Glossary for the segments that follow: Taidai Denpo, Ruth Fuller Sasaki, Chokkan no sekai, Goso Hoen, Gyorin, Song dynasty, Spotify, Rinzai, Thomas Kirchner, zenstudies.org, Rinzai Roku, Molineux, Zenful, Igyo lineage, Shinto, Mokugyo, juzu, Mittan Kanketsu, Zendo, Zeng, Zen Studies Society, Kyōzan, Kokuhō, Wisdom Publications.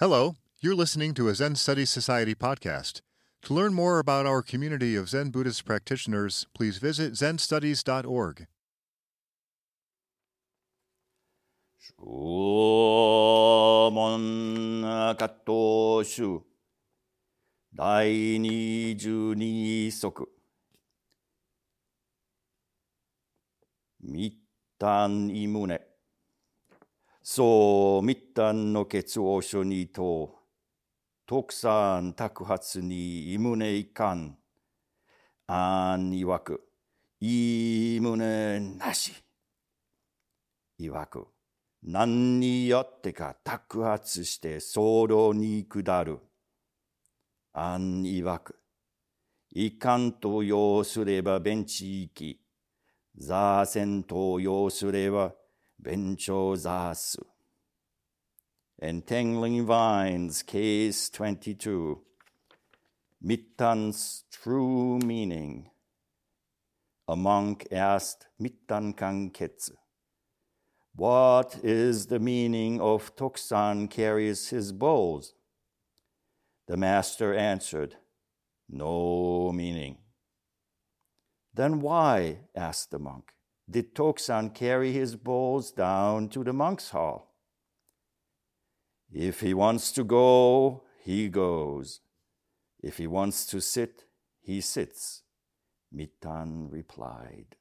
Hello, you're listening to a Zen Studies Society podcast. To learn more about our community of Zen Buddhist practitioners, please visit zenstudies.org. Shomon Kattōshū, Dai 22 soku, Mittan ii mune. So, Mittan no Ketsuosho ni to Tokusan Takuhatsu ni imune ikan an iwaku imune nashi iwaku nan ni yotte ka takuhatsu shite sodo ni kudaru an iwaku ikan to yousureba benchi iki zasen to yousureba Bencho Zasu. Entangling Vines, Case 22. Mittan's True Meaning. A monk asked Mittan Kanketsu, "What is the meaning of Tokusan carries his bowls?" The master answered, "No meaning." "Then why," asked the monk, "did Tokusan carry his bowls down to the monk's hall?" "If he wants to go, he goes. If he wants to sit, he sits," Mittan replied.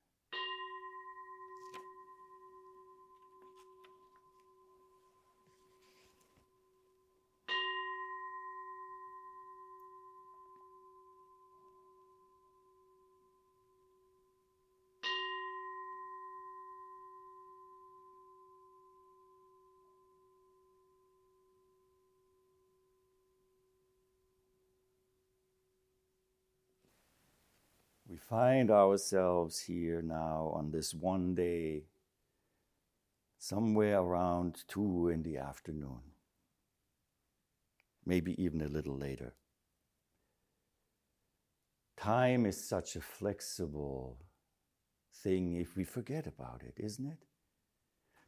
We find ourselves here now on this one day, somewhere around 2 in the afternoon, maybe even a little later. Time is such a flexible thing if we forget about it, isn't it?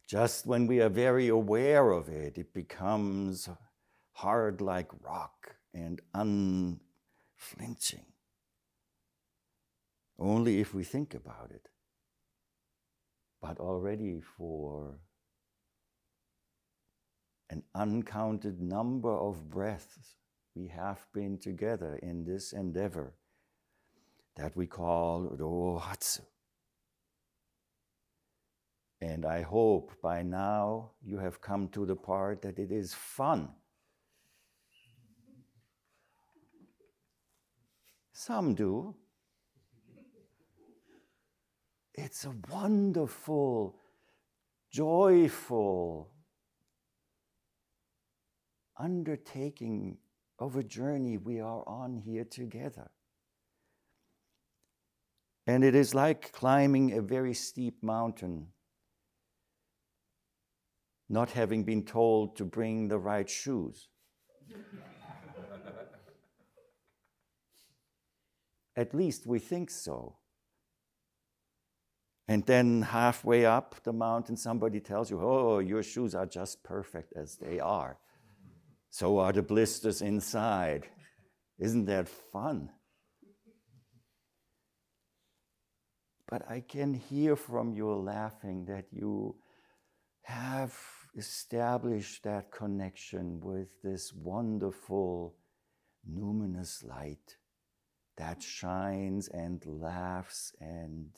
Just when we are very aware of it, it becomes hard like rock and unflinching. Only if we think about it. But already for an uncounted number of breaths, we have been together in this endeavor that we call Rohatsu. And I hope by now you have come to the part that it is fun. Some do. It's a wonderful, joyful undertaking of a journey we are on here together. And it is like climbing a very steep mountain, not having been told to bring the right shoes. At least we think so. And then halfway up the mountain, somebody tells you, "Oh, your shoes are just perfect as they are. So are the blisters inside." Isn't that fun? But I can hear from your laughing that you have established that connection with this wonderful, luminous light that shines and laughs and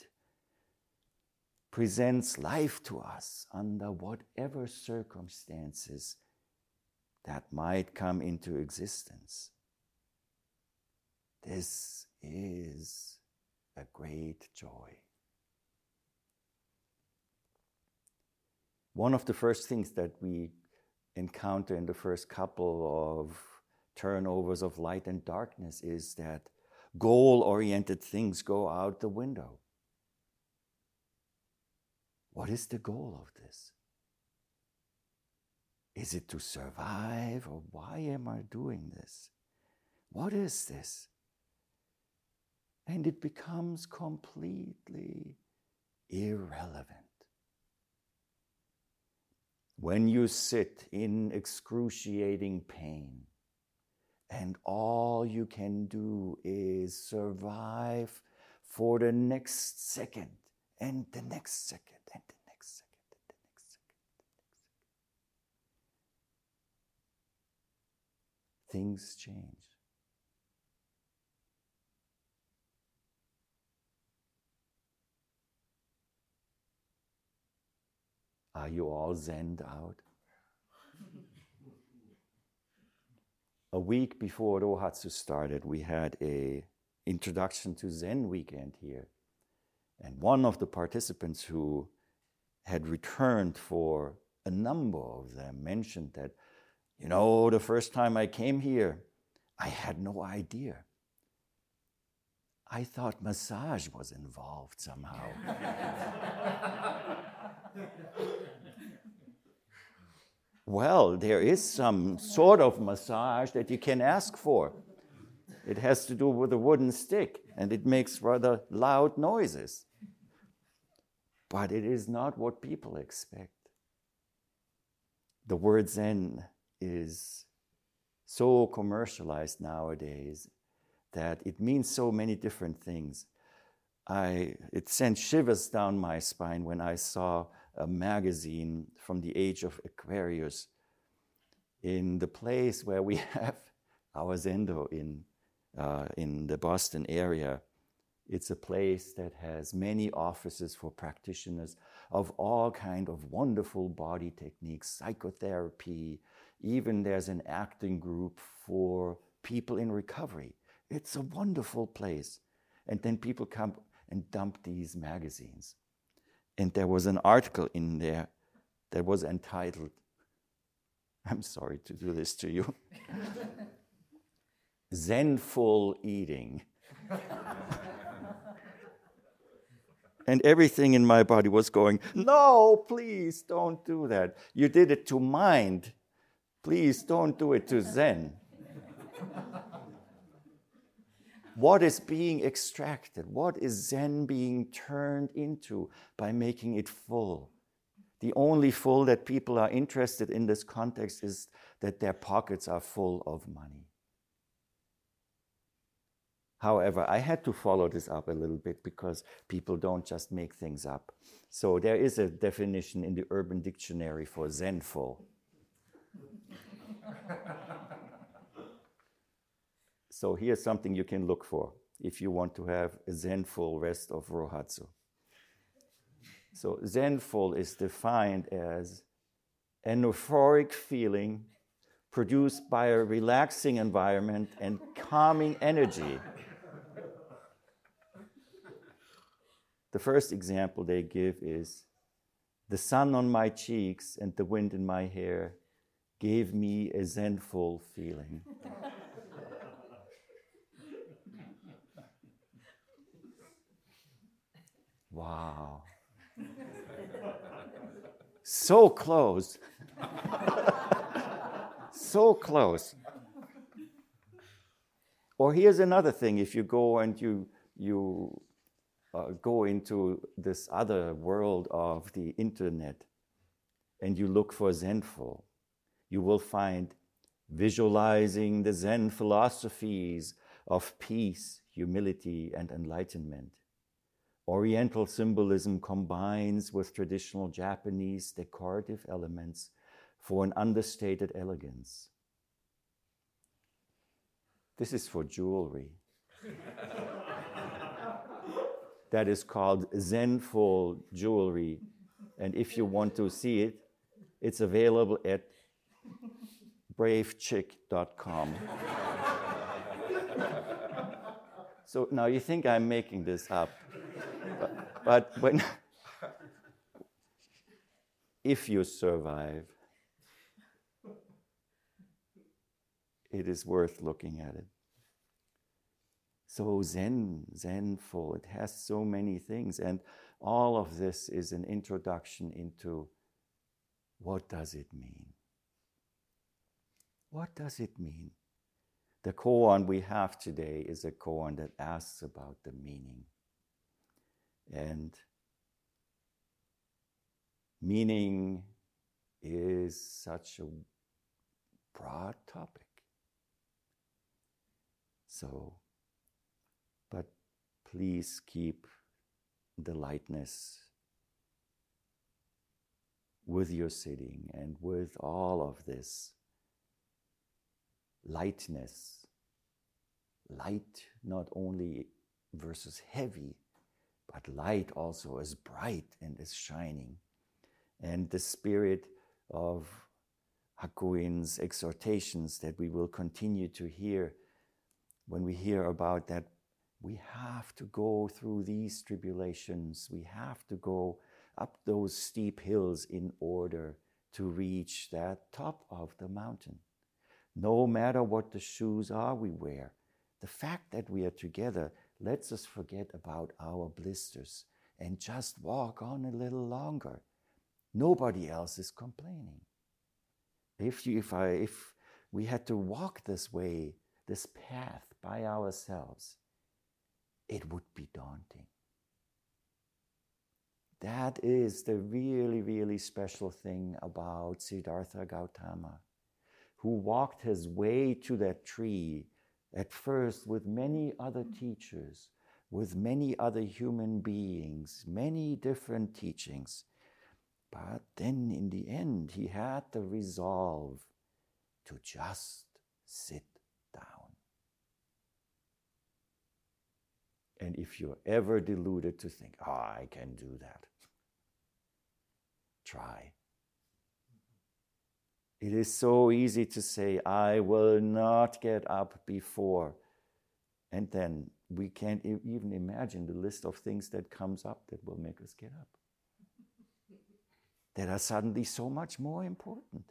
presents life to us under whatever circumstances that might come into existence. This is a great joy. One of the first things that we encounter in the first couple of turnovers of light and darkness is that goal-oriented things go out the window. What is the goal of this? Is it to survive, or why am I doing this? What is this? And it becomes completely irrelevant. when you sit in excruciating pain and all you can do is survive for the next second and the next second and the next second and the next second and the next second. Things change. Are you all zen'd out? A week before Rohatsu started, we had an introduction to Zen weekend here. And one of the participants who had returned for a number of them mentioned that, you know, the first time I came here, I had no idea. I thought massage was involved somehow. Well, there is some sort of massage that you can ask for. It has to do with a wooden stick, and it makes rather loud noises. But it is not what people expect. The word Zen is so commercialized nowadays that it means so many different things. It sent shivers down my spine when I saw a magazine from the age of Aquarius in the place where we have our Zendo in the Boston area. It's a place that has many offices for practitioners of all kind of wonderful body techniques, psychotherapy, even there's an acting group for people in recovery. It's a wonderful place. And then people come and dump these magazines. And there was an article in there that was entitled, I'm sorry to do this to you, Zenful Eating. And everything in my body was going, no, please don't do that. You did it to mind. Please don't do it to Zen. What is being extracted? What is Zen being turned into by making it full? The only full that people are interested in this context is that their pockets are full of money. However, I had to follow this up a little bit because people don't just make things up. So there is a definition in the Urban Dictionary for Zenful. So here's something you can look for if you want to have a Zenful rest of Rohatsu. So Zenful is defined as an euphoric feeling produced by a relaxing environment and calming energy. The first example they give is, the sun on my cheeks and the wind in my hair gave me a Zenful feeling. Wow. So close. So close. Or here's another thing. If you go and you go into this other world of the internet and you look for Zenful, you will find visualizing the Zen philosophies of peace, humility, and enlightenment. Oriental symbolism combines with traditional Japanese decorative elements for an understated elegance. This is for jewelry. That is called Zenful jewelry. And if you want to see it, it's available at bravechick.com. So now you think I'm making this up. But if you survive, it is worth looking at it. So Zenful, it has so many things. And all of this is an introduction into what does it mean? What does it mean? The koan we have today is a koan that asks about the meaning. And meaning is such a broad topic. So, but please keep the lightness with your sitting and with all of this lightness. Light not only versus heavy, but light also is bright and is shining. And the spirit of Hakuin's exhortations that we will continue to hear when we hear about that, we have to go through these tribulations. We have to go up those steep hills in order to reach that top of the mountain. No matter what the shoes are we wear, the fact that we are together lets us forget about our blisters and just walk on a little longer. Nobody else is complaining. If we had to walk this way, this path by ourselves, it would be daunting. That is the really, really special thing about Siddhartha Gautama, who walked his way to that tree at first with many other teachers, with many other human beings, many different teachings. But then in the end, he had the resolve to just sit down. And if you're ever deluded to think, I can do that, try. It is so easy to say, I will not get up before. And then we can't even imagine the list of things that comes up that will make us get up, that are suddenly so much more important.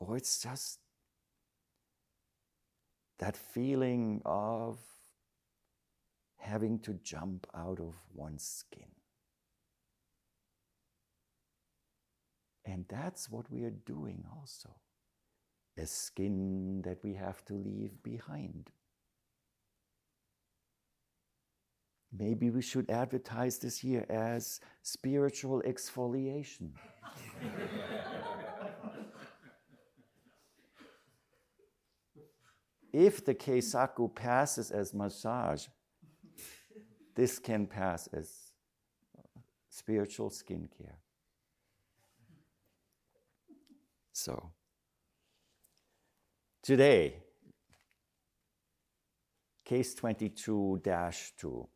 Or it's just that feeling of having to jump out of one's skin. And that's what we are doing also. A skin that we have to leave behind. Maybe we should advertise this year as spiritual exfoliation. If the Keisaku passes as massage, this can pass as spiritual skincare. So, today, case 22-2.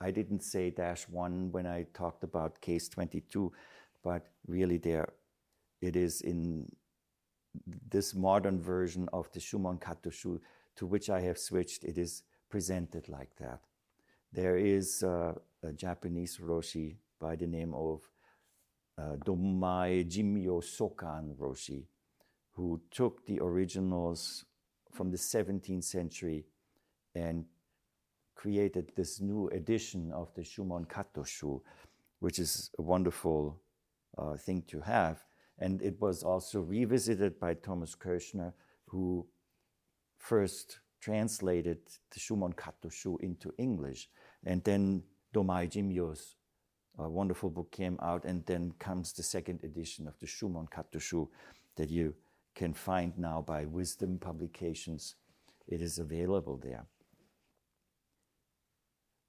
I didn't say -1 when I talked about case 22, but really there it is in this modern version of the Shomon Kattōshū to which I have switched. It is presented like that. There is a Japanese Roshi by the name of Domai Jimyo Sokan Roshi, who took the originals from the 17th century and created this new edition of the Shomon Kattōshū, which is a wonderful thing to have. And it was also revisited by Thomas Kirchner, who first translated the Shomon Kattōshū into English. And then Domai Jimyo's wonderful book came out, and then comes the second edition of the Shomon Kattōshū that you can find now by Wisdom Publications. It is available there.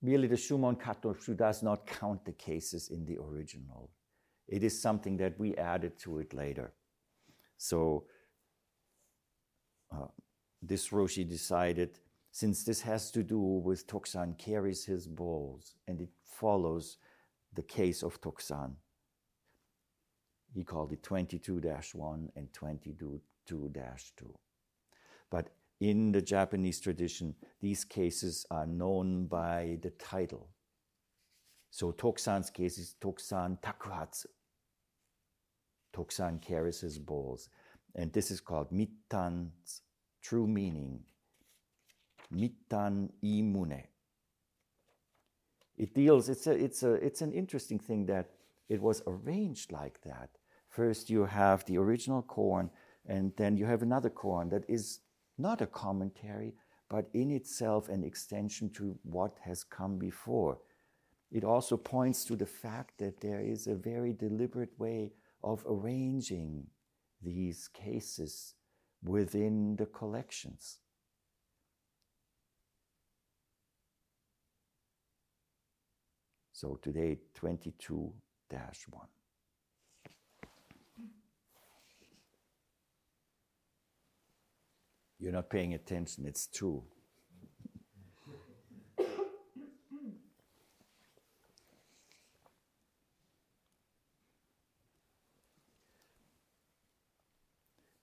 Really, the Shomon Kattōshū does not count the cases in the original. It is something that we added to it later. So this Roshi decided, since this has to do with Tokusan carries his balls, and it follows the case of Tokusan, he called it 22-1 and 22-2. But in the Japanese tradition, these cases are known by the title. So Tokusan's case is Tokusan Takuhatsu. Tokusan carries his balls. And this is called Mittan's true meaning. Mittan ii mune. It's an interesting thing that it was arranged like that. First you have the original koan, and then you have another koan that is not a commentary, but in itself an extension to what has come before. It also points to the fact that there is a very deliberate way of arranging these cases within the collections. So today, 22-1. You're not paying attention, it's true.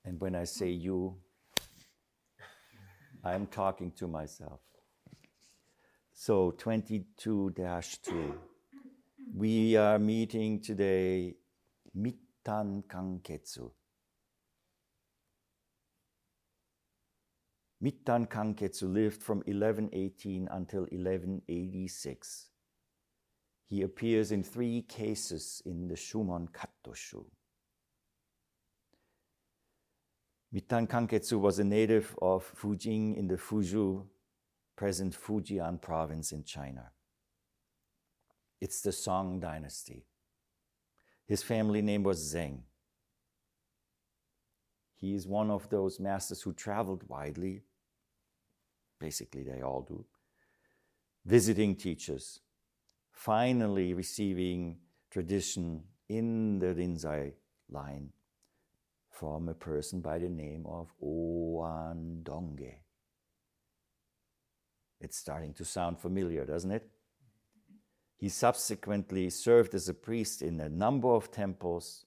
And when I say you, I'm talking to myself. So 22-2. We are meeting today Mittan Kanketsu. Mittan Kanketsu lived from 1118 until 1186. He appears in three cases in the Shomon Kattōshū. Mittan Kanketsu was a native of Fujian in the Fuzhou, present Fujian province in China. It's the Song dynasty. His family name was Zeng. He is one of those masters who traveled widely, basically they all do, visiting teachers, finally receiving tradition in the Rinzai line from a person by the name of Oan Dongge. It's starting to sound familiar, doesn't it? He subsequently served as a priest in a number of temples,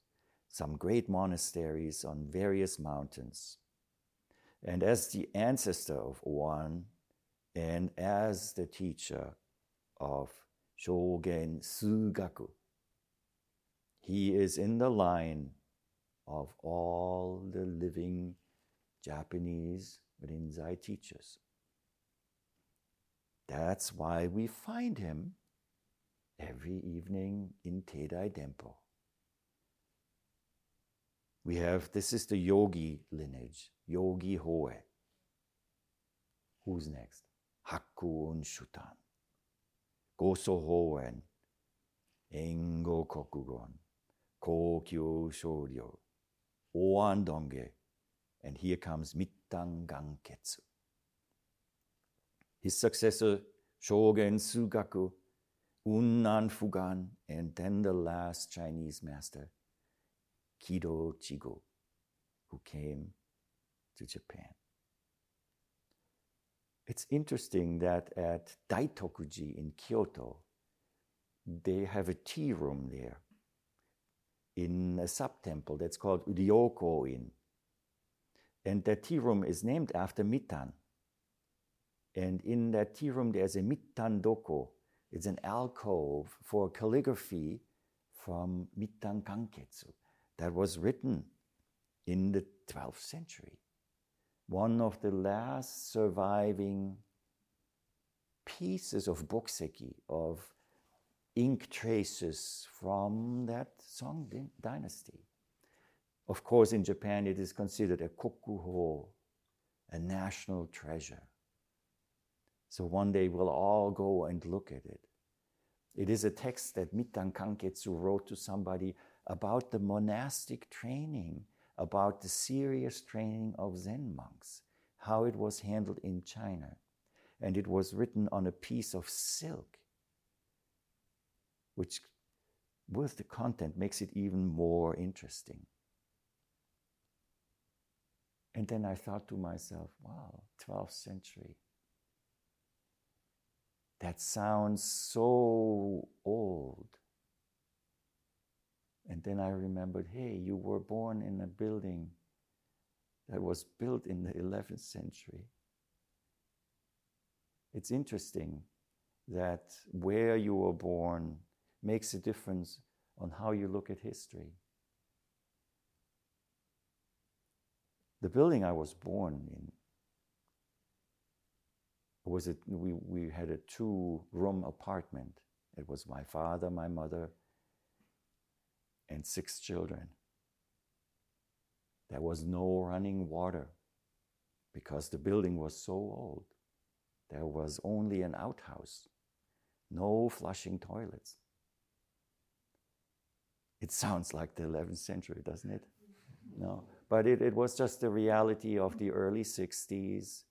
some great monasteries on various mountains. And as the ancestor of Oan and as the teacher of Shōgen Sugaku, he is in the line of all the living Japanese Rinzai teachers. That's why we find him every evening in Taidai Denpo. We have, this is the Yogi lineage, Yogi Hoe. Who's next? Hakuon Shutan, Goso Hoen, Engo Kokugon, Kokyo Shoryo, Oan Dongge, and here comes Mittan Kanketsu. His successor, Shōgen Sugaku, Unnan Fugan, and then the last Chinese master, Kido Chigo, who came to Japan. It's interesting that at Daitokuji in Kyoto, they have a tea room there in a sub-temple that's called Ryoko-in. And that tea room is named after Mittan. And in that tea room, there's a Mittan Doko. It's an alcove for calligraphy from Mittan Kanketsu that was written in the 12th century. One of the last surviving pieces of bokseki, of ink traces from that Song dynasty. Of course, in Japan, it is considered a kokuhō, a national treasure. So one day we'll all go and look at it. It is a text that Mittan Kanketsu wrote to somebody about the monastic training, about the serious training of Zen monks, how it was handled in China. And it was written on a piece of silk, which with the content makes it even more interesting. And then I thought to myself, wow, 12th century. That sounds so old. And then I remembered, hey, you were born in a building that was built in the 11th century. It's interesting that where you were born makes a difference on how you look at history. The building I was born in, we had a 2-room apartment. It was my father, my mother, and 6 children. There was no running water because the building was so old. There was only an outhouse, no flushing toilets. It sounds like the 11th century, doesn't it? No, but it was just the reality of the early 60s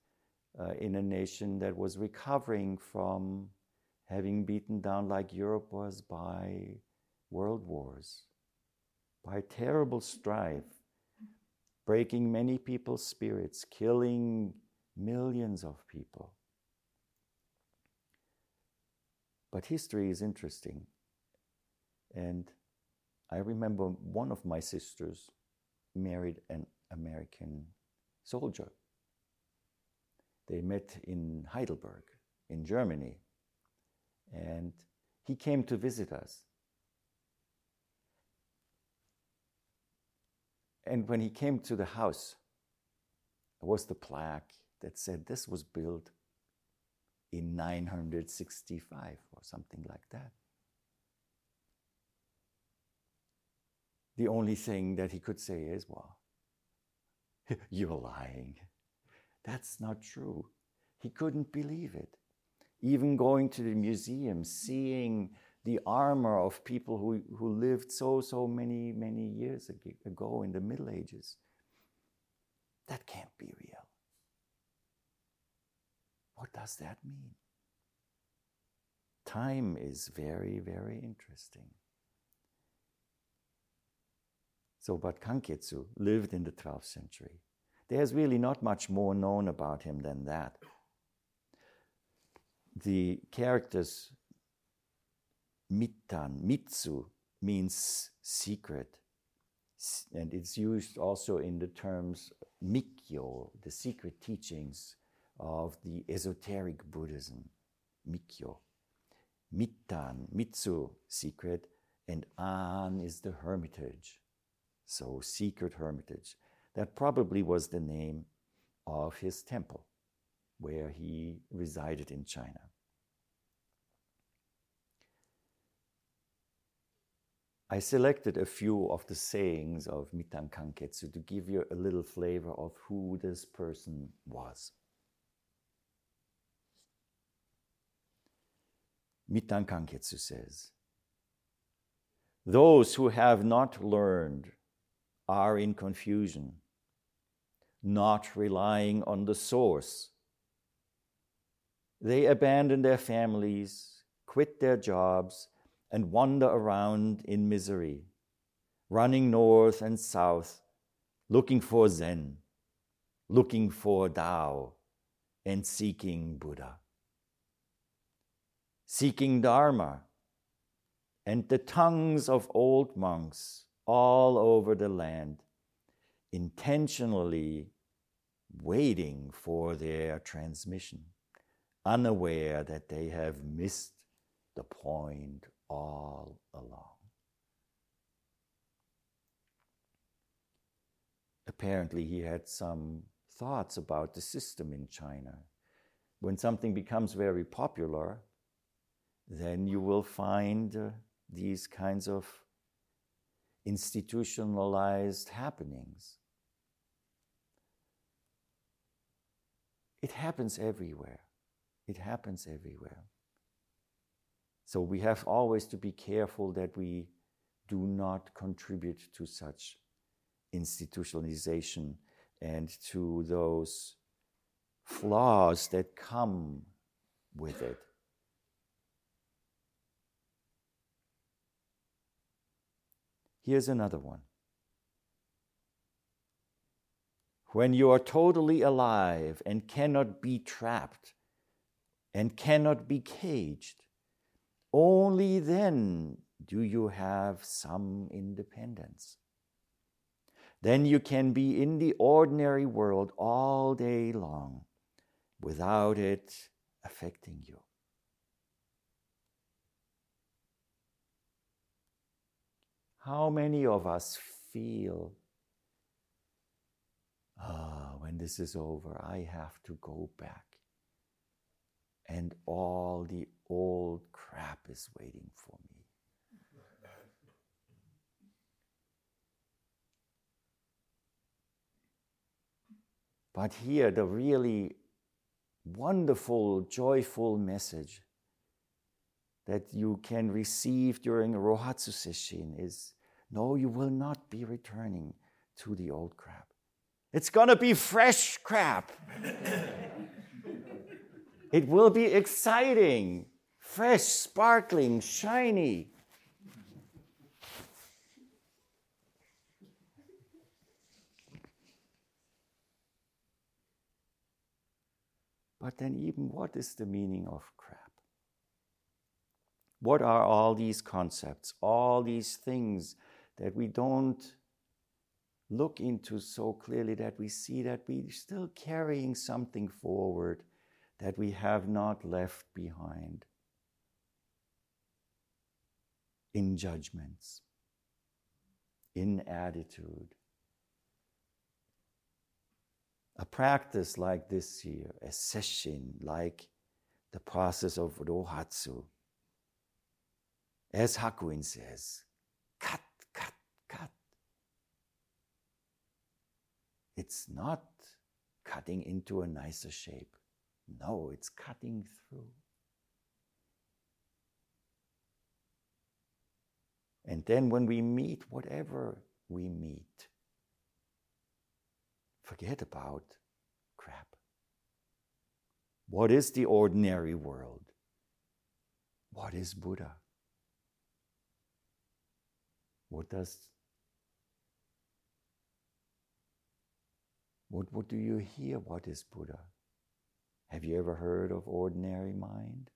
in a nation that was recovering from having beaten down, like Europe was, by world wars, by terrible strife, breaking many people's spirits, killing millions of people. But history is interesting. And I remember one of my sisters married an American soldier. They met in Heidelberg, in Germany, and he came to visit us. And when he came to the house, there was the plaque that said this was built in 965 or something like that. The only thing that he could say is, well, you're lying. That's not true. He couldn't believe it. Even going to the museum, seeing the armor of people who lived so many, many years ago in the Middle Ages. That can't be real. What does that mean? Time is very, very interesting. So, but Kanketsu lived in the 12th century. There's really not much more known about him than that. The characters Mittan, Mitsu, means secret. And it's used also in the terms Mikkyo, the secret teachings of the esoteric Buddhism, Mikkyo. Mittan, Mitsu, secret, and An is the hermitage. So secret hermitage. That probably was the name of his temple where he resided in China. I selected a few of the sayings of Mittan Kanketsu to give you a little flavor of who this person was. Mittan Kanketsu says, "Those who have not learned are in confusion, not relying on the source. They abandon their families, quit their jobs, and wander around in misery, running north and south, looking for Zen, looking for Tao, and seeking Buddha. Seeking Dharma, and the tongues of old monks all over the land, intentionally waiting for their transmission, unaware that they have missed the point all along." Apparently, he had some thoughts about the system in China. When something becomes very popular, then you will find these kinds of institutionalized happenings. It happens everywhere. It happens everywhere. So we have always to be careful that we do not contribute to such institutionalization and to those flaws that come with it. Here's another one. "When you are totally alive and cannot be trapped and cannot be caged, only then do you have some independence. Then you can be in the ordinary world all day long without it affecting you." How many of us feel, when this is over, I have to go back, and all the old crap is waiting for me? But here, the really wonderful, joyful message that you can receive during Rohatsu Sesshin is No, you will not be returning to the old crab. It's gonna be fresh crab. It will be exciting, fresh, sparkling, shiny. But then even what is the meaning of crab? What are all these concepts, all these things that we don't look into so clearly that we see that we're still carrying something forward that we have not left behind in judgments, in attitude? A practice like this here, a session like the process of Rohatsu, as Hakuin says, cut, cut, cut. It's not cutting into a nicer shape. No, it's cutting through. And then when we meet, whatever we meet, forget about crap. What is the ordinary world? What is Buddha? What do you hear? What is Buddha? Have you ever heard of ordinary mind?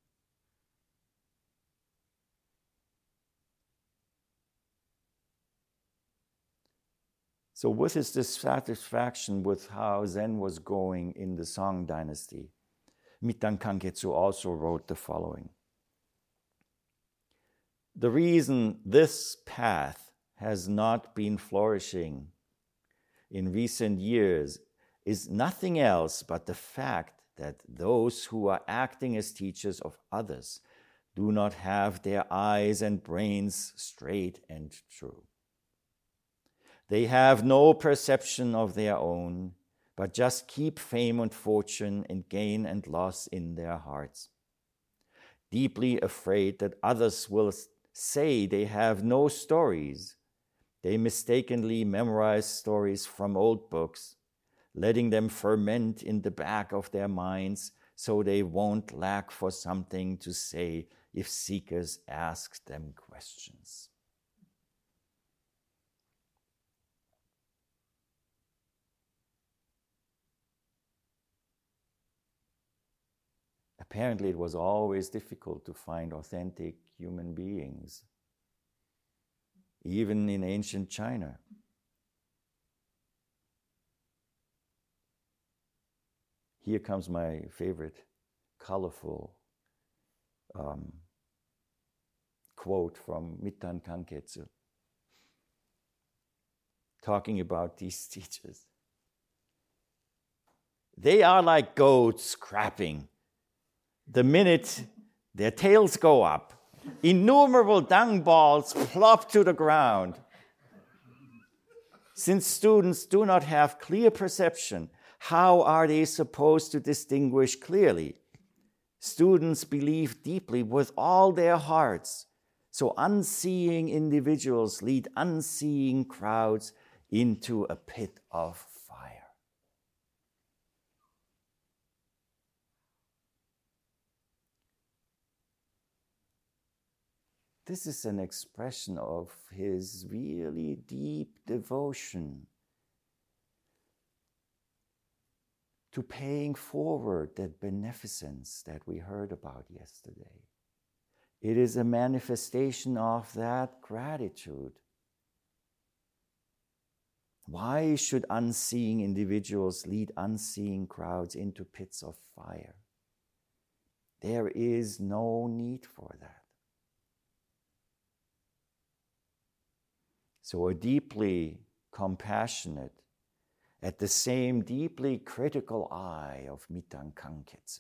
So with his dissatisfaction with how Zen was going in the Song dynasty, Mittan Kanketsu also wrote the following. The reason this path has not been flourishing in recent years is nothing else but the fact that those who are acting as teachers of others do not have their eyes and brains straight and true. They have no perception of their own, but just keep fame and fortune and gain and loss in their hearts, deeply afraid that others will say they have no stories. They mistakenly memorize stories from old books, letting them ferment in the back of their minds so they won't lack for something to say if seekers ask them questions. Apparently, it was always difficult to find authentic human beings, even in ancient China. Here comes my favorite colorful quote from Mittan Kanketsu, talking about these teachers. They are like goats crapping. The minute their tails go up, innumerable dung balls plop to the ground. Since students do not have clear perception, how are they supposed to distinguish clearly? Students believe deeply with all their hearts, so unseeing individuals lead unseeing crowds into a pit of fire. This is an expression of his really deep devotion to paying forward that beneficence that we heard about yesterday. It is a manifestation of that gratitude. Why should unseeing individuals lead unseeing crowds into pits of fire? There is no need for that. So a deeply compassionate, at the same deeply critical eye of Mittan Kanketsu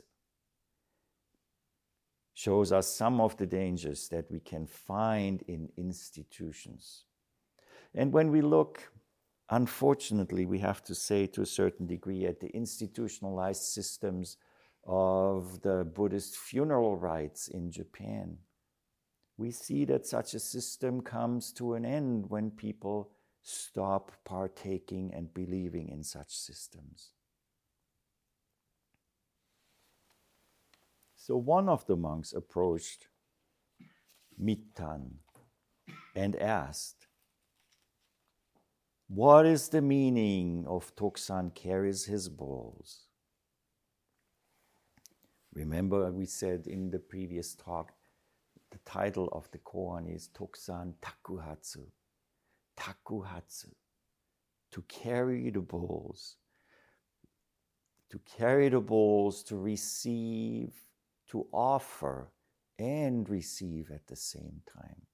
shows us some of the dangers that we can find in institutions. And when we look, unfortunately, we have to say to a certain degree at the institutionalized systems of the Buddhist funeral rites in Japan, we see that such a system comes to an end when people stop partaking and believing in such systems. So one of the monks approached Mittan and asked, "What is the meaning of Tokusan carries his balls?" Remember, we said in the previous talk, the title of the koan is Tokusan Takuhatsu. Takuhatsu, to carry the balls. To carry the balls, to receive, to offer, and receive at the same time.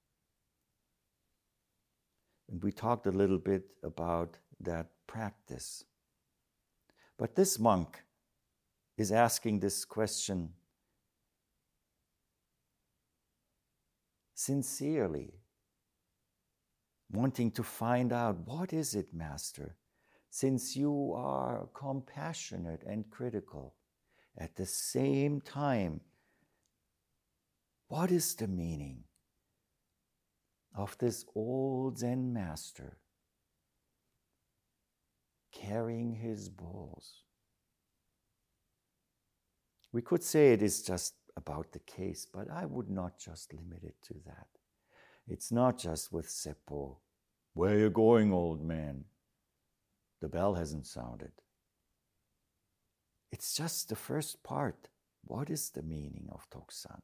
And we talked a little bit about that practice. But this monk is asking this question sincerely, wanting to find out, what is it, Master? Since you are compassionate and critical, at the same time, what is the meaning of this old Zen master carrying his balls? We could say it is just about the case, but I would not just limit it to that. It's not just with Seppo. Where are you going, old man? The bell hasn't sounded. It's just the first part. What is the meaning of Tokusan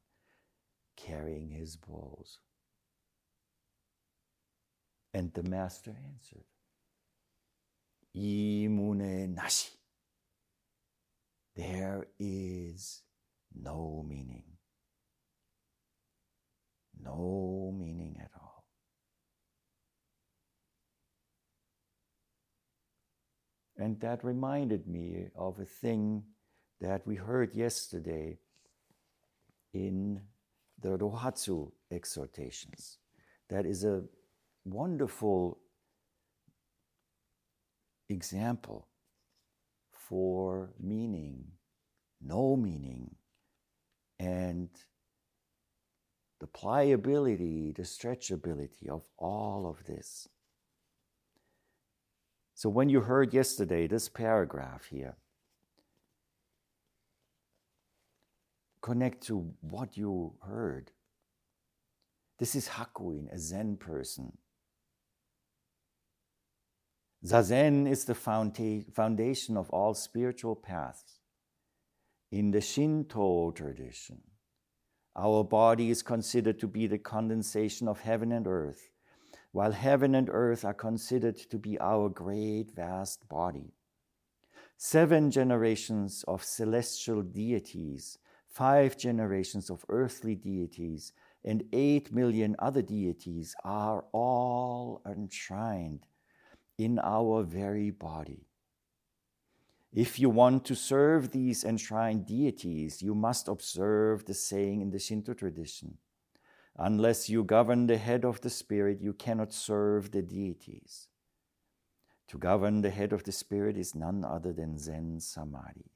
carrying his balls? And the master answered, "Ii mune nashi." There is no meaning. No meaning at all. And that reminded me of a thing that we heard yesterday in the Rohatsu exhortations. That is a wonderful example for meaning, no meaning, and the pliability, the stretchability of all of this. So when you heard yesterday this paragraph here, connect to what you heard. This is Hakuin, a Zen person. Zazen is the foundation of all spiritual paths. In the Shinto tradition, our body is considered to be the condensation of heaven and earth, while heaven and earth are considered to be our great vast body. 7 generations of celestial deities, 5 generations of earthly deities, and 8 million other deities are all enshrined in our very body. If you want to serve these enshrined deities, you must observe the saying in the Shinto tradition, "Unless you govern the head of the spirit, you cannot serve the deities." To govern the head of the spirit is none other than Zen Samadhi.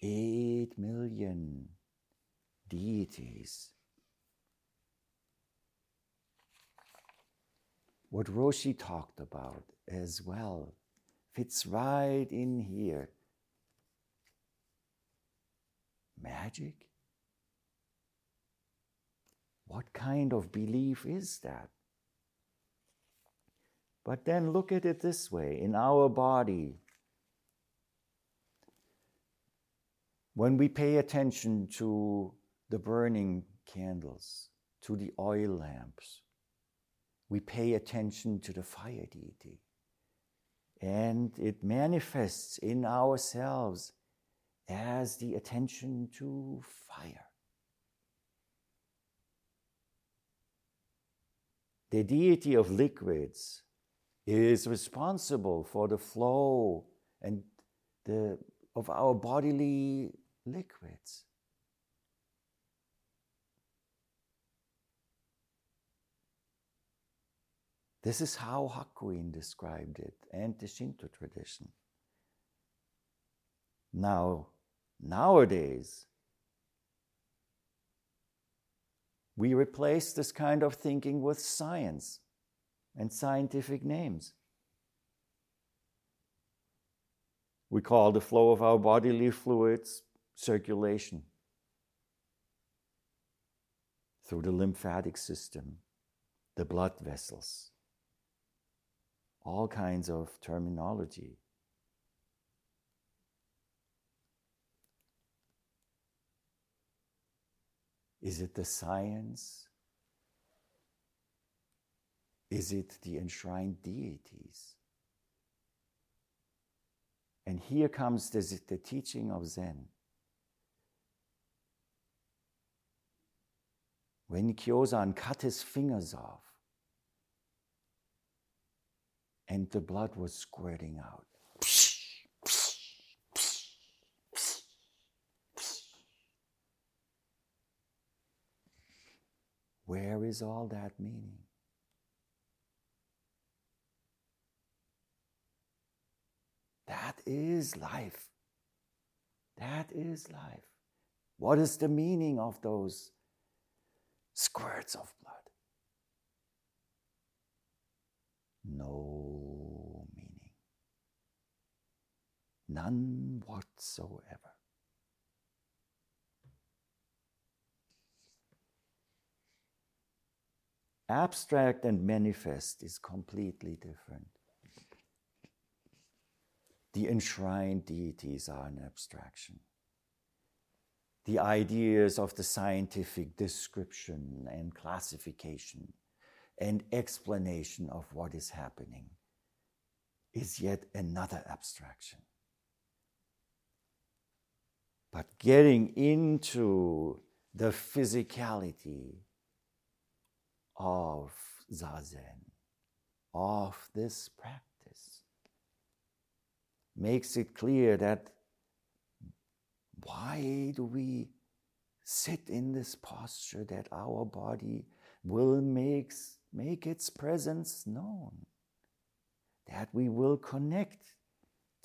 8 million deities. What Roshi talked about as well fits right in here. Magic? What kind of belief is that? But then look at it this way. In our body, when we pay attention to the burning candles, to the oil lamps, we pay attention to the fire deity, and it manifests in ourselves as the attention to fire. The deity of liquids is responsible for the flow and of our bodily liquids. This is how Hakuin described it and the Shinto tradition. Nowadays, We replace this kind of thinking with science and scientific names. We call the flow of our bodily fluids circulation through the lymphatic system, the blood vessels, all kinds of terminology. Is it the science? Is it the enshrined deities? And here comes the teaching of Zen. When Kyōzan cut his fingers off and the blood was squirting out, where is all that meaning? That is life. That is life. What is the meaning of those squirts of blood? No meaning. None whatsoever. Abstract and manifest is completely different. The enshrined deities are an abstraction. The ideas of the scientific description and classification and explanation of what is happening is yet another abstraction. But getting into the physicality of Zazen, of this practice, makes it clear that why do we sit in this posture that our body will make its presence known, that we will connect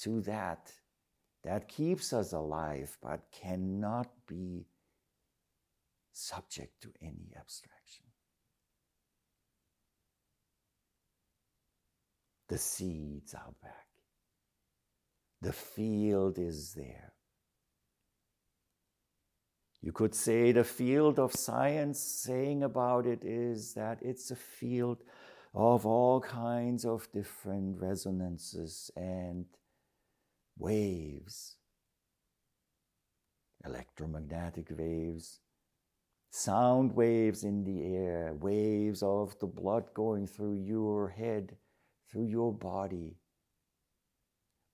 to that keeps us alive but cannot be subject to any abstraction. The seeds are back. The field is there. You could say the field of science, saying about it is that it's a field of all kinds of different resonances and waves, electromagnetic waves, sound waves in the air, waves of the blood going through your head, through your body,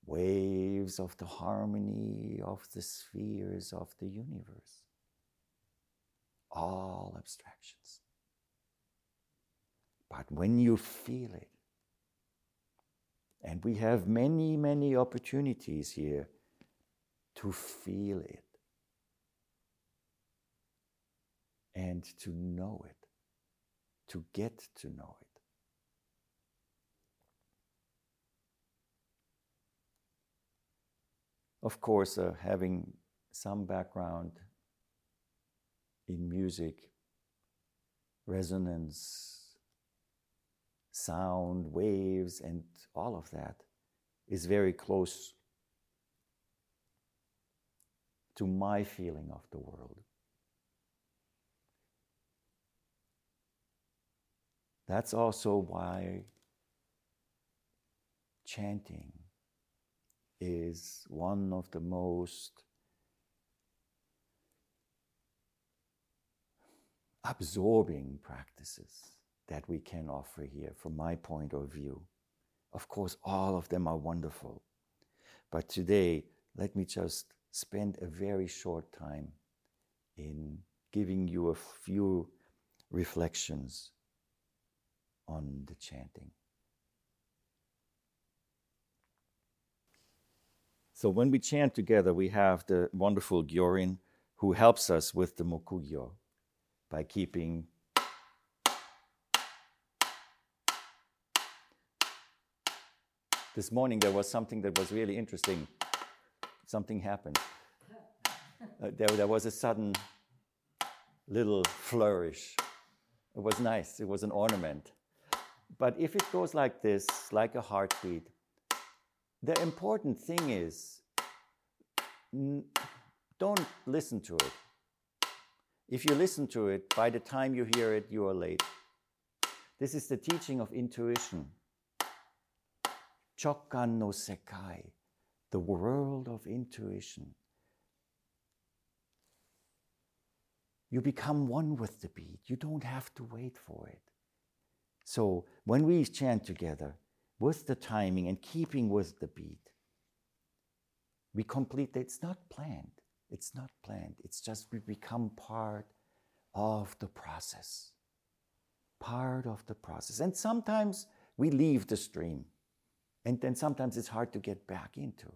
waves of the harmony of the spheres of the universe. All abstractions. But when you feel it, and we have many, many opportunities here to feel it and to know it, to get to know it. Of course, having some background in music, resonance, sound, waves, and all of that is very close to my feeling of the world. That's also why chanting is one of the most absorbing practices that we can offer here, from my point of view. Of course, all of them are wonderful. But today, let me just spend a very short time in giving you a few reflections on the chanting. So when we chant together, we have the wonderful Gyorin who helps us with the Mokugyo by keeping this morning there was something that was really interesting. Something happened. There was a sudden little flourish It was nice. It was an ornament. But if it goes like this, like a heartbeat, the important thing is don't listen to it. If you listen to it, by the time you hear it, you are late. This is the teaching of intuition. Chokkan no Sekai, the world of intuition. You become one with the beat. You don't have to wait for it. So when we chant together with the timing and keeping with the beat, we complete it. It's not planned. It's not planned. It's just we become part of the process. Part of the process. And sometimes we leave the stream. And then sometimes it's hard to get back into.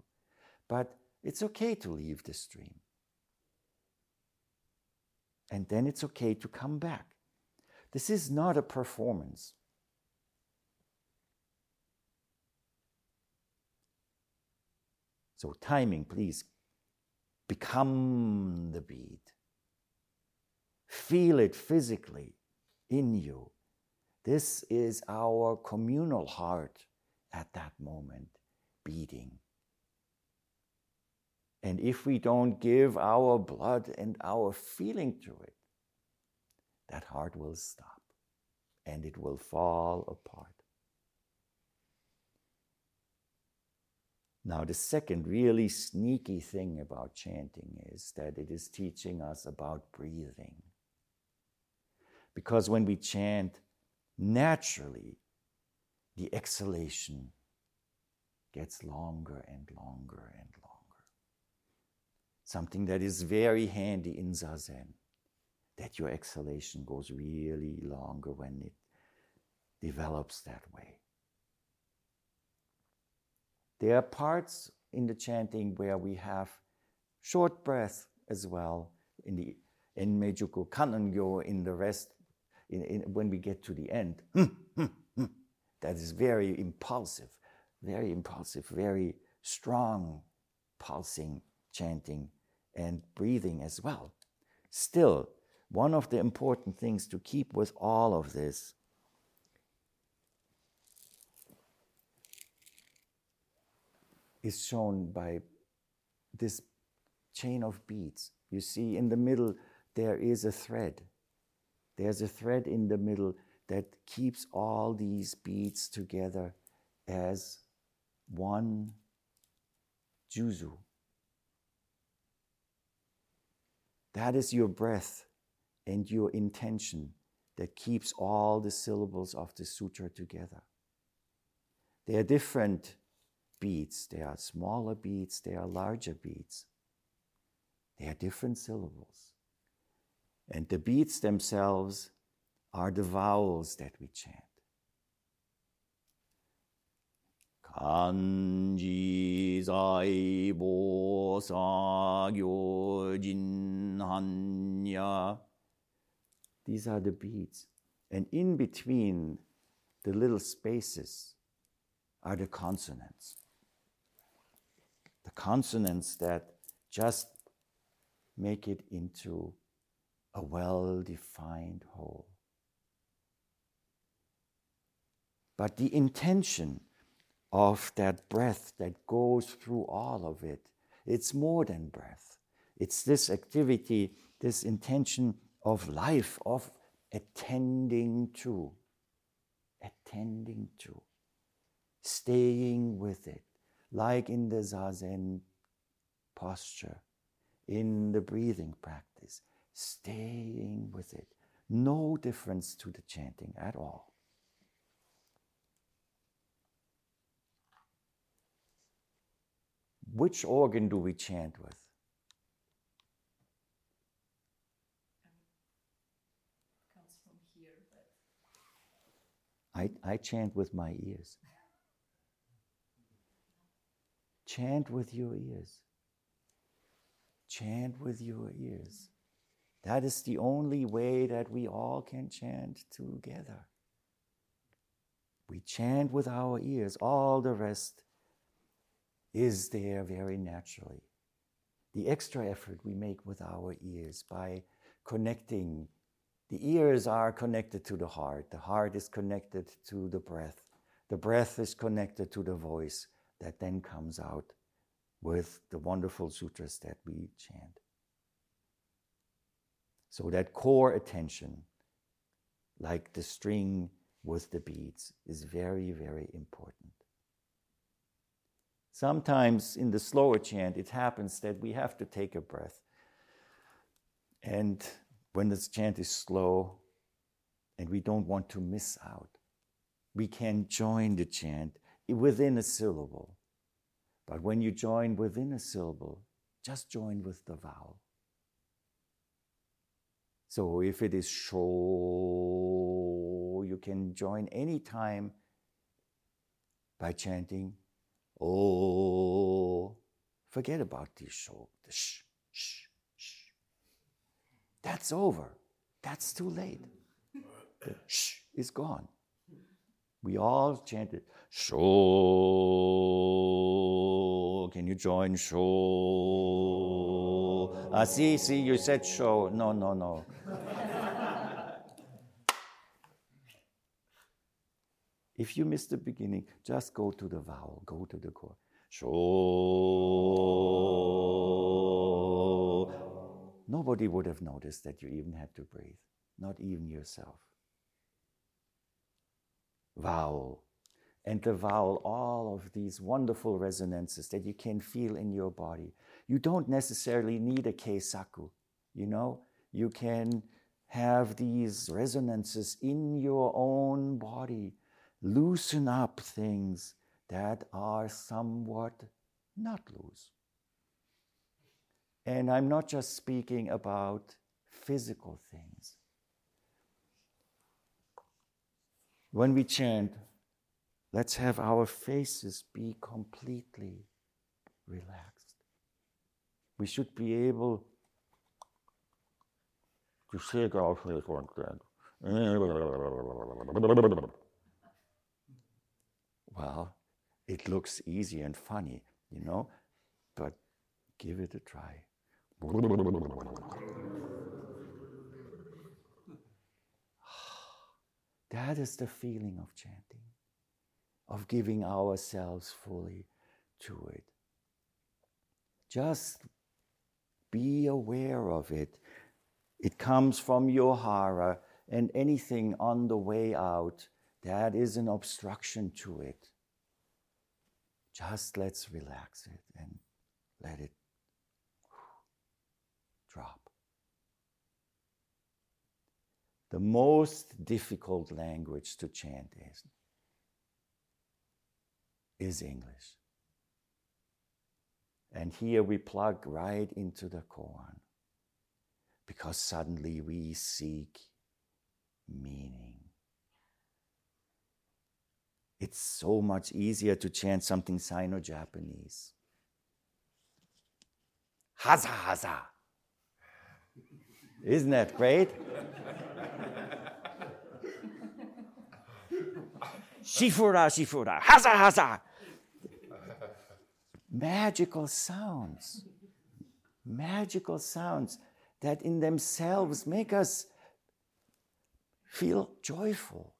But it's okay to leave the stream. And then it's okay to come back. This is not a performance. So timing, please. Become the beat. Feel it physically in you. This is our communal heart at that moment beating. And if we don't give our blood and our feeling to it, that heart will stop and it will fall apart. Now, the second really sneaky thing about chanting is that it is teaching us about breathing. Because when we chant naturally, the exhalation gets longer and longer and longer. Something that is very handy in Zazen, that your exhalation goes really longer when it develops that way. There are parts in the chanting where we have short breath as well in the Enmeijuku Kannongyo, in the rest, when we get to the end. That is very impulsive, very strong pulsing, chanting, and breathing as well. Still, one of the important things to keep with all of this is shown by this chain of beads. You see, in the middle, there is a thread. There's a thread in the middle that keeps all these beads together as one juzu. That is your breath and your intention that keeps all the syllables of the sutra together. They are different beads. There are smaller beads. There are larger beads. They are different syllables. And the beads themselves are the vowels that we chant. Kanji zai bo sa gyo jin han ya. These are the beads. And in between the little spaces are the consonants. The consonants that just make it into a well-defined whole. But the intention of that breath that goes through all of it, it's more than breath. It's this activity, this intention of life, of attending to, staying with it, like in the Zazen posture, in the breathing practice, staying with it. No difference to the chanting at all. Which organ do we chant with? It comes from here, but I chant with my ears. Chant with your ears. Chant with your ears. That is the only way that we all can chant together. We chant with our ears. All the rest is there very naturally. The extra effort we make with our ears by connecting The ears are connected to the heart is connected to the breath is connected to the voice that then comes out with the wonderful sutras that we chant. So that core attention, like the string with the beads, is very, very important. Sometimes in the slower chant, it happens that we have to take a breath. And when this chant is slow and we don't want to miss out, we can join the chant within a syllable. But when you join within a syllable, just join with the vowel. So if it is sho, you can join any time by chanting o. Forget about the sho, the sh, sh, sh. That's over. That's too late. The sh is gone. We all chanted sho. Can you join sho? Ah, see, you said sho. No. If you miss the beginning, just go to the vowel, go to the core. Sho. Nobody would have noticed that you even had to breathe, not even yourself. Vowel. And the vowel, all of these wonderful resonances that you can feel in your body. You don't necessarily need a keisaku, you know? You can have these resonances in your own body. Loosen up things that are somewhat not loose. And I'm not just speaking about physical things. When we chant, let's have our faces be completely relaxed. We should be able to shake our face like that. Well, it looks easy and funny, you know, but give it a try. That is the feeling of chanting, of giving ourselves fully to it. Just be aware of it. It comes from your hara, and anything on the way out that is an obstruction to it. Just let's relax it and let it drop. The most difficult language to chant is English. And here we plug right into the koan, because suddenly we seek meaning. It's so much easier to chant something Sino-Japanese. Haza, haza. Isn't that great? Shifura, shifura, haza, haza. Magical sounds that in themselves make us feel joyful.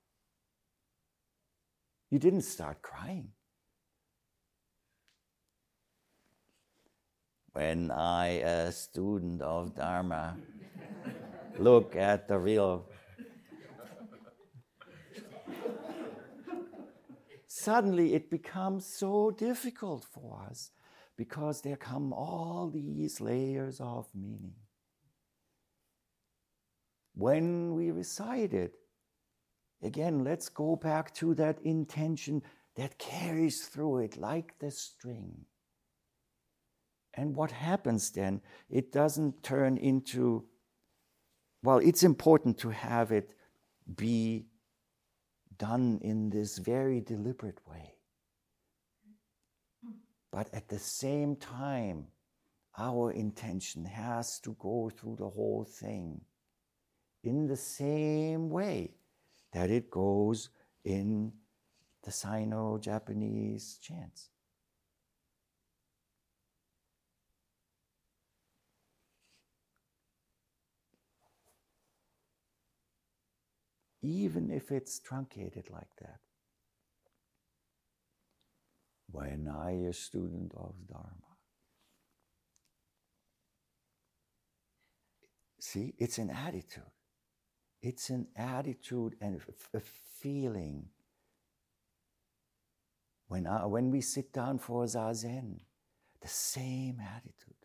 You didn't start crying. When I, a student of Dharma, look at the real. Suddenly it becomes so difficult for us because there come all these layers of meaning. When we recite it, again, let's go back to that intention that carries through it like the string. And what happens then? It doesn't turn into, well, it's important to have it be done in this very deliberate way. But at the same time, our intention has to go through the whole thing in the same way that it goes in the Sino-Japanese chants. even if it's truncated like that. When I, a student of Dharma. See, it's an attitude. It's an attitude and a feeling. When we sit down for zazen, the same attitude.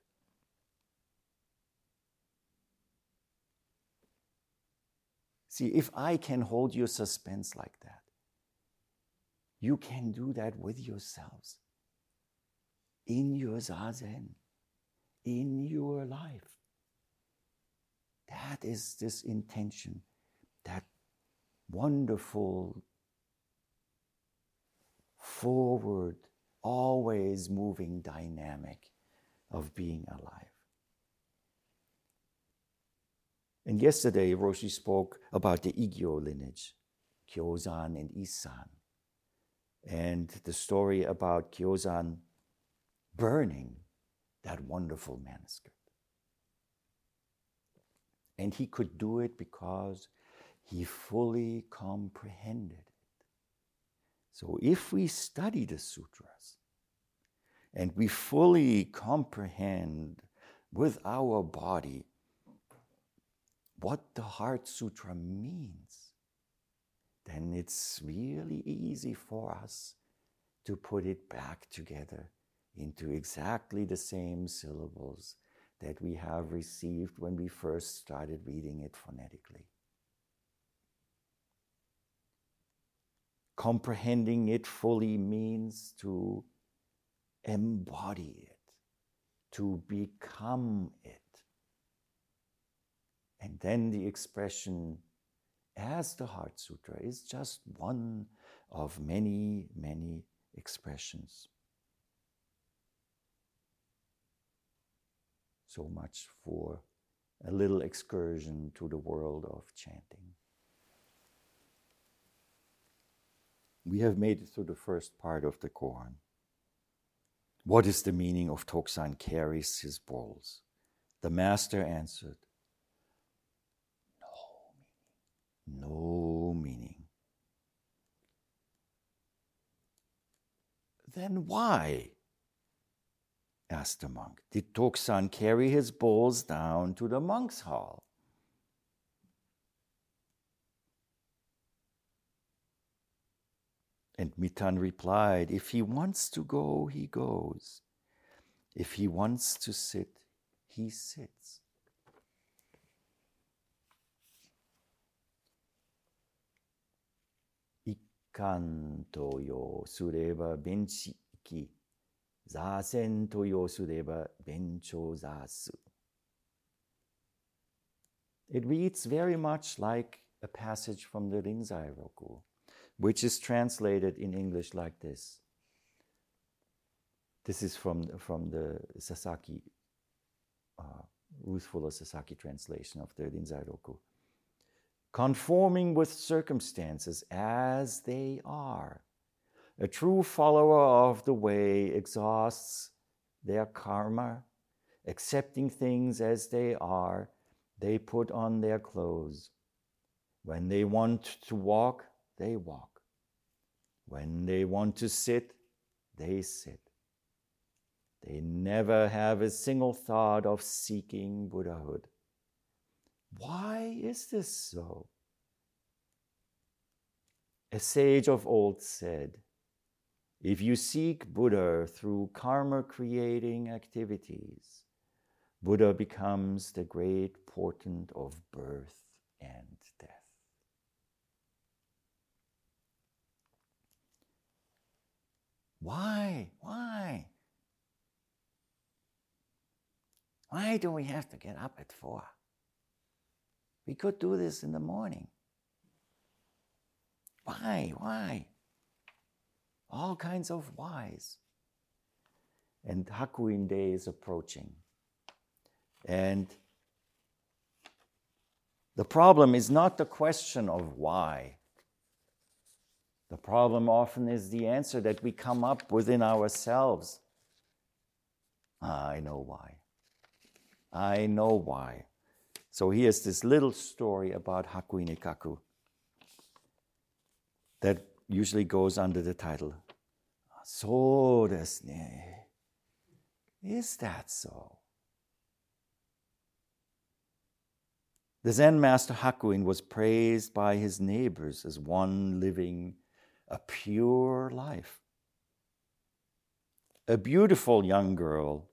See, if I can hold your suspense like that, you can do that with yourselves, in your zazen, in your life. That is this intention, that wonderful, forward, always moving dynamic of being alive. And yesterday, Roshi spoke about the Igyo lineage, Kyōzan and Isan, and the story about Kyōzan burning that wonderful manuscript. And he could do it because he fully comprehended it. So if we study the sutras and we fully comprehend with our body what the Heart Sutra means, then it's really easy for us to put it back together into exactly the same syllables that we have received when we first started reading it phonetically. Comprehending it fully means to embody it, to become it. And then the expression as the Heart Sutra is just one of many, many expressions. So much for a little excursion to the world of chanting. We have made it through the first part of the koan. What is the meaning of Tokusan carries his bowls? The master answered, no meaning. Then why? Asked the monk. Did Tokusan carry his bowls down to the monk's hall? And Mittan replied, if he wants to go, he goes. If he wants to sit, he sits. Ikkan toyo sureba benchi iki. Zazen toyo sureba bencho zasu. It reads very much like a passage from the Rinzai Roku, which is translated in English like this. This is from the Sasaki, Ruth Fuller Sasaki translation of the Rinzai Roku. Conforming with circumstances as they are. A true follower of the way exhausts their karma, accepting things as they are, they put on their clothes. When they want to walk, they walk. When they want to sit, they sit. They never have a single thought of seeking Buddhahood. Why is this so? A sage of old said, if you seek Buddha through karma-creating activities, Buddha becomes the great portent of birth and death. Why? Why? Why do we have to get up at 4? We could do this in the morning. Why? Why? All kinds of whys. And Hakuin Day is approaching. And the problem is not the question of why. The problem often is the answer that we come up within ourselves. I know why. I know why. So here's this little story about Hakuin Ekaku. that usually goes under the title, so desu ne. Is that so? The Zen master Hakuin was praised by his neighbors as one living a pure life. A beautiful young girl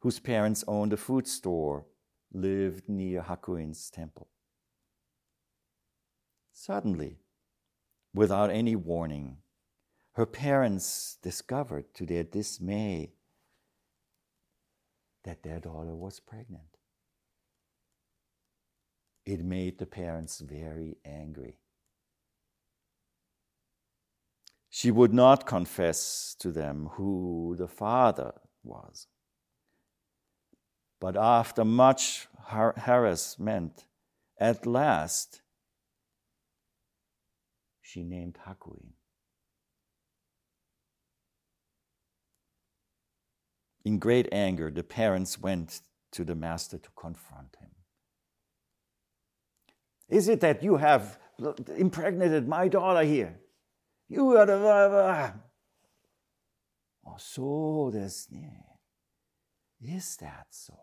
whose parents owned a food store lived near Hakuin's temple. Suddenly, without any warning, her parents discovered to their dismay that their daughter was pregnant. It made the parents very angry. She would not confess to them who the father was. But after much harassment, at last, she named Hakuin. In great anger, the parents went to the master to confront him. Is it that you have impregnated my daughter here? You are the... Oh, so desu ne. Is that so?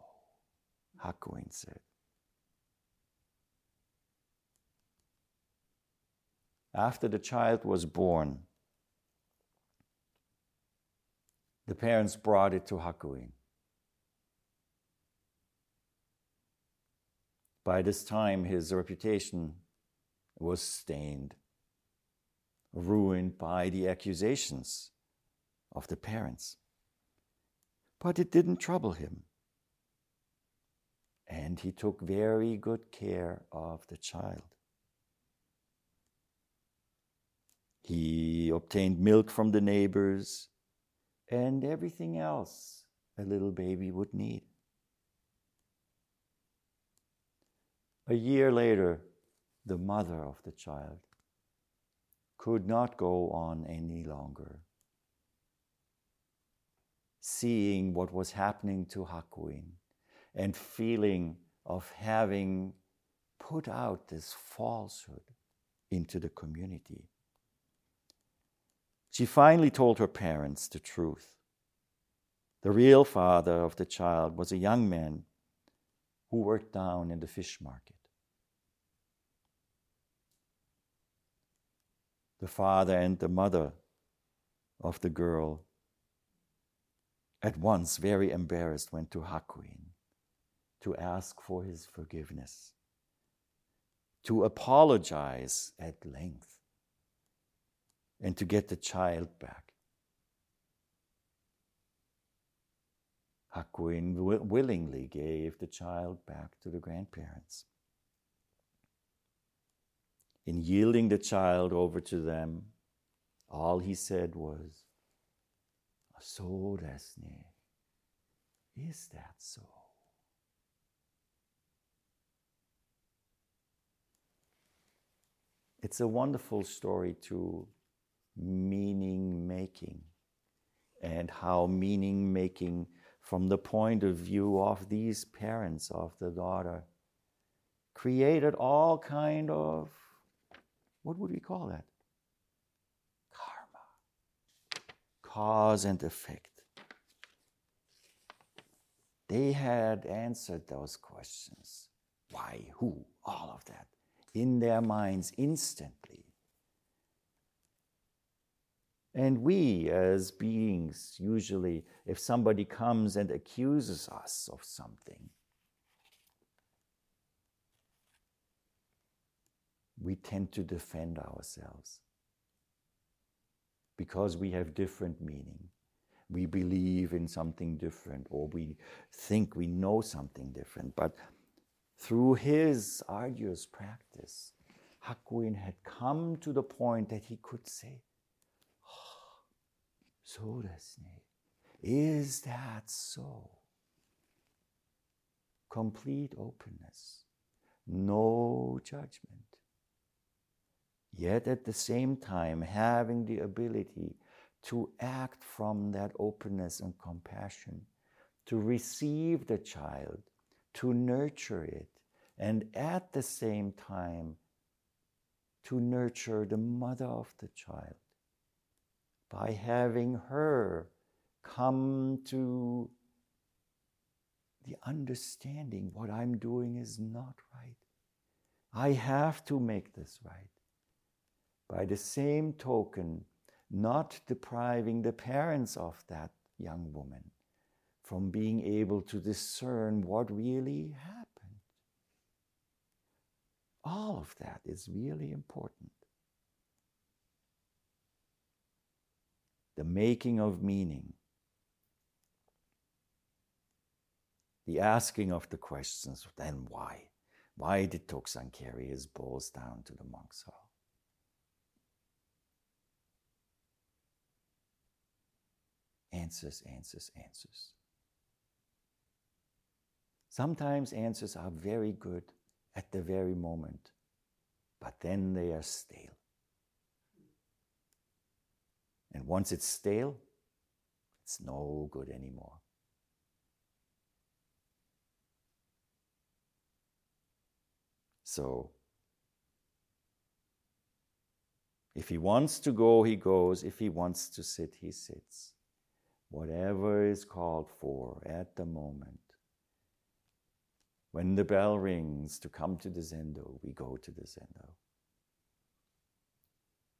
Hakuin said. After the child was born, the parents brought it to Hakuin. By this time, his reputation was stained, ruined by the accusations of the parents. But it didn't trouble him. And he took very good care of the child. He obtained milk from the neighbors and everything else a little baby would need. A year later, the mother of the child could not go on any longer. Seeing what was happening to Hakuin and feeling of having put out this falsehood into the community, she finally told her parents the truth. The real father of the child was a young man who worked down in the fish market. The father and the mother of the girl at once, very embarrassed, went to Hakuin to ask for his forgiveness, to apologize at length, and to get the child back. Hakuin willingly gave the child back to the grandparents. In yielding the child over to them, all he said was, so desu ne. Is that so? It's a wonderful story to meaning making, and how meaning making from the point of view of these parents of the daughter created all kind of, what would we call that? Cause and effect. They had answered those questions. Why, who, all of that, in their minds instantly. And we as beings, usually, if somebody comes and accuses us of something, we tend to defend ourselves. Because we have different meaning. We believe in something different, or we think we know something different. But through his arduous practice, Hakuin had come to the point that he could say, oh, so desu ne. Is that so? Complete openness, no judgment. Yet at the same time, having the ability to act from that openness and compassion, to receive the child, to nurture it, and at the same time, to nurture the mother of the child by having her come to the understanding what I'm doing is not right. I have to make this right. By the same token, not depriving the parents of that young woman from being able to discern what really happened. All of that is really important. The making of meaning, the asking of the questions, then why? Why did Tokusan carry his balls down to the monk's hall? Answers, answers, answers. Sometimes answers are very good at the very moment, but then they are stale. And once it's stale, it's no good anymore. So, if he wants to go, he goes. If he wants to sit, he sits. Whatever is called for at the moment. When the bell rings to come to the zendo, we go to the zendo.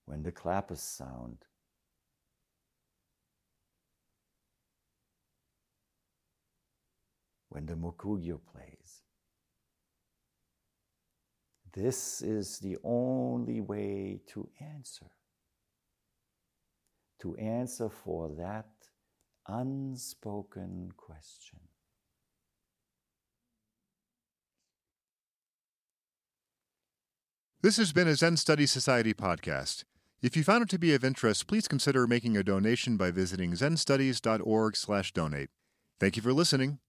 When the clappers sound, when the Mokugyo plays, this is the only way to answer for that unspoken question. This has been a Zen Studies Society podcast. If you found it to be of interest, please consider making a donation by visiting zenstudies.org/donate. Thank you for listening.